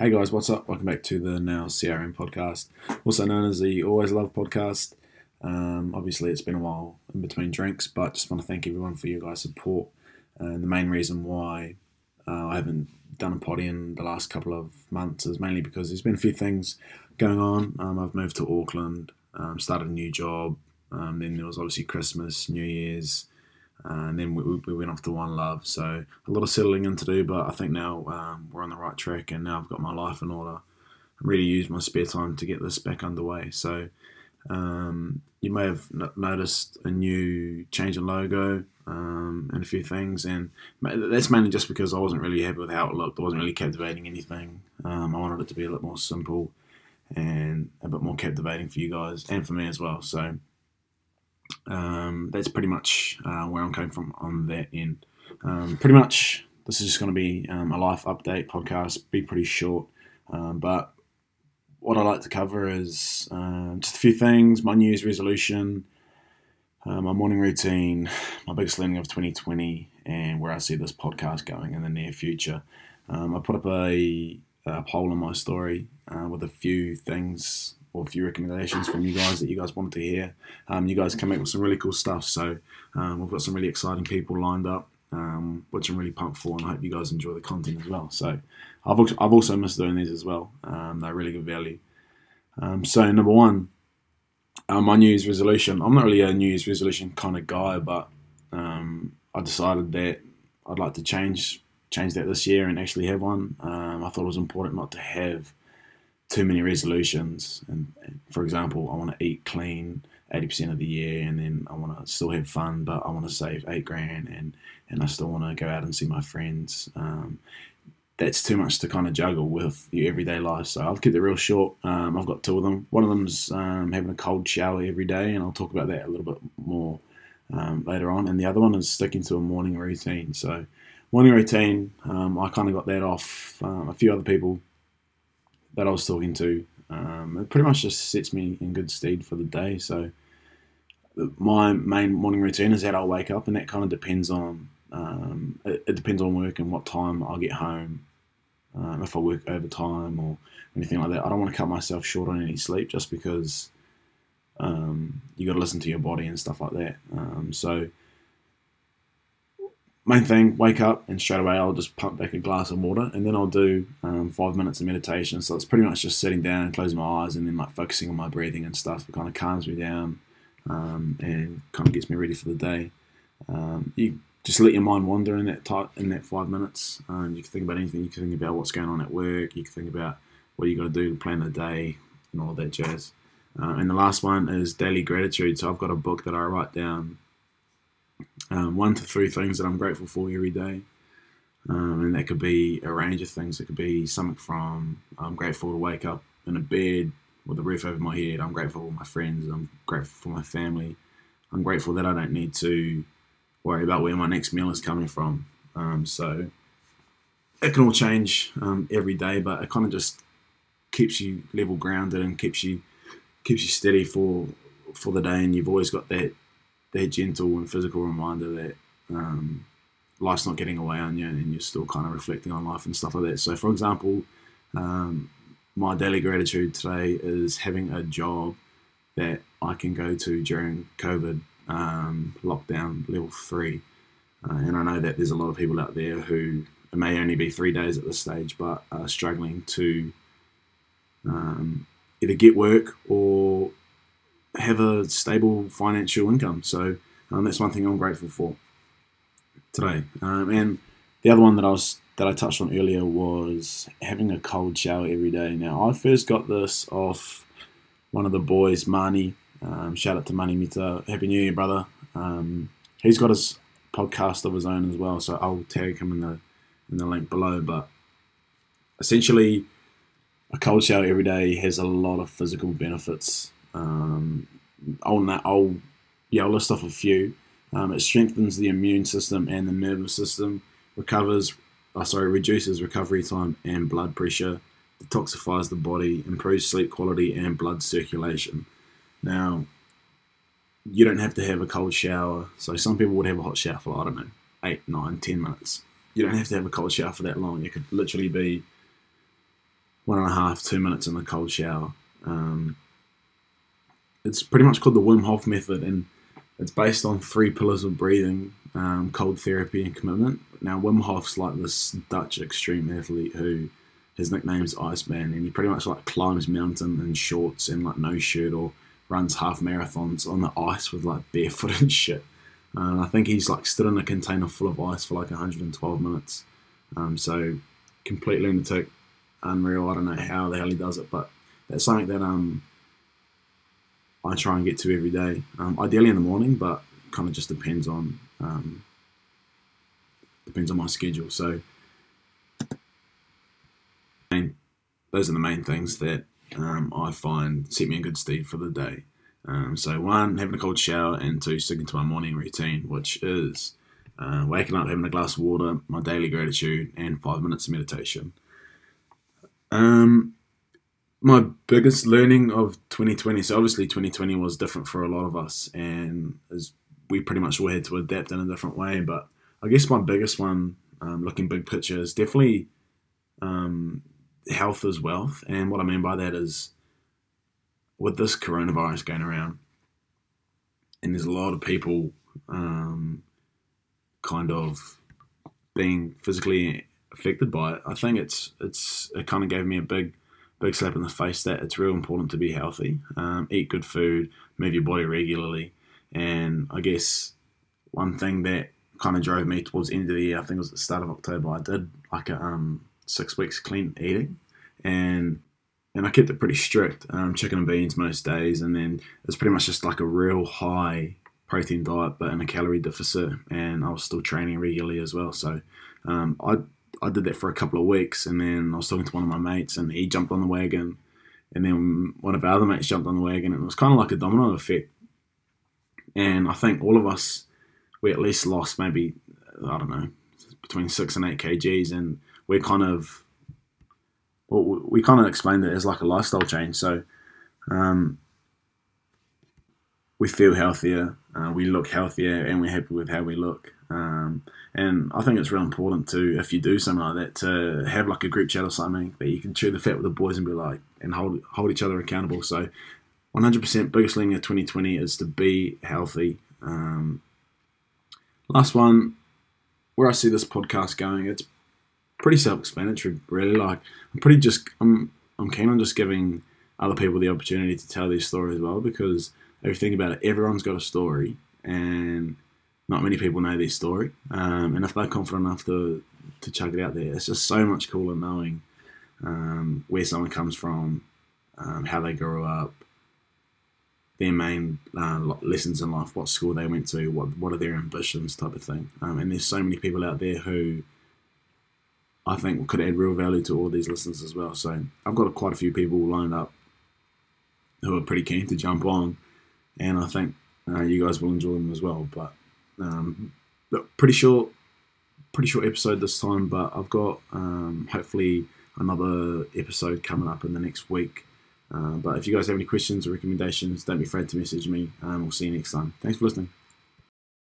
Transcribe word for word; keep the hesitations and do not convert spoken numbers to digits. Hey guys, what's up? Welcome back to the Now C R M podcast, also known as the Always Love podcast. Um, obviously, it's been a while in between drinks, but just want to thank everyone for your guys' support. And uh, the main reason why uh, I haven't done a pod in the last couple of months is mainly because there's been a few things going on. Um, I've moved to Auckland, um, started a new job, um, then there was obviously Christmas, New Year's, uh, and then we, we went off to One Love. So a lot of settling in to do, but I think now um, we're on the right track, and now I've got my life in order. I've really used my spare time to get this back underway. So um, you may have noticed a new change in logo um, and a few things, and that's mainly just because I wasn't really happy with how it looked. I wasn't really captivating anything. Um, I wanted it to be a lot more simple and a bit more captivating for you guys and for me as well. So um that's pretty much uh where I'm coming from on that end. Um pretty much this is just going to be um, a life update podcast, be pretty short, um, but what I like to cover is um just a few things: my New Year's resolution, uh, my morning routine, my biggest learning of twenty twenty, and where I see this podcast going in the near future. um I put up a, a poll on my story uh, with a few things or a few recommendations from you guys that you guys wanted to hear. Um, you guys come up with some really cool stuff, so um, we've got some really exciting people lined up, um, which I'm really pumped for, and I hope you guys enjoy the content as well. So I've I've also missed doing these as well. Um, they're really good value. Um, so number one, uh, my New Year's resolution. I'm not really a New Year's resolution kind of guy, but um, I decided that I'd like to change change that this year and actually have one. Um, I thought it was important not to have too many resolutions, and for example, I want to eat clean eighty percent of the year, and then I want to still have fun, but I want to save eight grand, and and I still want to go out and see my friends. Um, that's too much to kind of juggle with your everyday life, so I'll keep it real short. Um, I've got two of them. One of them's um, having a cold shower every day, and I'll talk about that a little bit more um, later on, and the other one is sticking to a morning routine. So morning routine, um, I kind of got that off um, a few other people that I was talking to. Um, it pretty much just sets me in good stead for the day. So my main morning routine is that I'll wake up, and that kind of depends on um, it, it depends on work and what time I'll get home, um, if I work overtime or anything like that. I don't want to cut myself short on any sleep just because um, you got to listen to your body and stuff like that. Um, so main thing, wake up, and straight away I'll just pump back a glass of water, and then I'll do um, five minutes of meditation. So it's pretty much just sitting down and closing my eyes and then like focusing on my breathing and stuff. It kind of calms me down um, and kind of gets me ready for the day. Um, you just let your mind wander in that type, in that five minutes. Um, you can think about anything. You can think about what's going on at work. You can think about what you got to do to plan the day and all of that jazz. Uh, and the last one is daily gratitude. So I've got a book that I write down Um, one to three things that I'm grateful for every day, um, and that could be a range of things. It could be something from I'm grateful to wake up in a bed with a roof over my head, I'm grateful for my friends, I'm grateful for my family, I'm grateful that I don't need to worry about where my next meal is coming from. Um, so it can all change um, every day, but it kind of just keeps you level grounded and keeps you keeps you steady for for the day, and you've always got that that gentle and physical reminder that um, life's not getting away on you, and you're still kind of reflecting on life and stuff like that. So for example, um, my daily gratitude today is having a job that I can go to during COVID um, lockdown level three. Uh, and I know that there's a lot of people out there who, it may only be three days at this stage, but are struggling to um, either get work or have a stable financial income. So um, that's one thing I'm grateful for today. Um, and the other one that I was that I touched on earlier was having a cold shower every day. Now, I first got this off one of the boys, Marnie. Um, shout out to Marnie Mita. Happy New Year, brother. Um, he's got his podcast of his own as well, so I'll tag him in the in the link below. But essentially, a cold shower every day has a lot of physical benefits. Um, I'll, I'll, yeah, I'll list off a few. Um, it strengthens the immune system and the nervous system, recovers, oh, sorry, reduces recovery time and blood pressure, detoxifies the body, improves sleep quality and blood circulation. Now, you don't have to have a cold shower. So some people would have a hot shower for, I don't know, eight, nine, ten minutes. You don't have to have a cold shower for that long. It could literally be one and a half, two minutes in the cold shower. Um, it's pretty much called the Wim Hof method, and it's based on three pillars of breathing, um, cold therapy and commitment. Now, Wim Hof's like this Dutch extreme athlete who, his nickname's Iceman, and he pretty much like climbs mountain in shorts and like no shirt, or runs half marathons on the ice with like barefoot and shit. And I think he's like stood in a container full of ice for like one hundred twelve minutes. Um, so completely lunatic, unreal. I don't know how the hell he does it, but that's something that um I try and get to every day. Um, ideally in the morning, but kind of just depends on um, depends on my schedule. So those are the main things that um, I find set me in good stead for the day. Um, so one, having a cold shower, and two, sticking to my morning routine, which is uh, waking up, having a glass of water, my daily gratitude, and five minutes of meditation. Um, my biggest learning of twenty twenty, so obviously twenty twenty was different for a lot of us, and as we pretty much all had to adapt in a different way, but I guess my biggest one, um, looking big picture, is definitely um, health is wealth. And what I mean by that is, with this coronavirus going around, and there's a lot of people um, kind of being physically affected by it, I think it's it's it kind of gave me a big big slap in the face that it's real important to be healthy, um, eat good food, move your body regularly. And I guess one thing that kind of drove me towards the end of the year, I think it was at the start of October, I did like a um, six weeks clean eating, and And I kept it pretty strict, um, chicken and beans most days, and then it's pretty much just like a real high protein diet, but in a calorie deficit. And I was still training regularly as well, so um, I I did that for a couple of weeks, and then I was talking to one of my mates, and he jumped on the wagon, and then one of our other mates jumped on the wagon, and it was kind of like a domino effect. And I think all of us, we at least lost maybe, I don't know, between six and eight kgs, and we're kind of Well, we kind of explained it as like a lifestyle change. So um, we feel healthier, uh, we look healthier, and we're happy with how we look. Um, and I think it's real important to, if you do something like that, to have like a group chat or something that you can chew the fat with the boys and be like, and hold hold each other accountable. So one hundred percent biggest learning of twenty twenty is to be healthy. Um, last one, where I see this podcast going, it's pretty self-explanatory, really. Like, I'm pretty just, I'm, I'm keen on just giving other people the opportunity to tell their story as well, because if you think about it, everyone's got a story, and not many people know their story. Um, and if they're confident enough to, to chuck it out there, it's just so much cooler knowing um, where someone comes from, um, how they grew up, their main uh, lessons in life, what school they went to, what, what are their ambitions, type of thing. Um, and there's so many people out there who I think could add real value to all these listeners as well. So I've got quite a few people lined up who are pretty keen to jump on, and I think uh, you guys will enjoy them as well. But um, pretty short, pretty short episode this time. But I've got um, hopefully another episode coming up in the next week. Uh, but if you guys have any questions or recommendations, don't be afraid to message me. Um, we'll see you next time. Thanks for listening.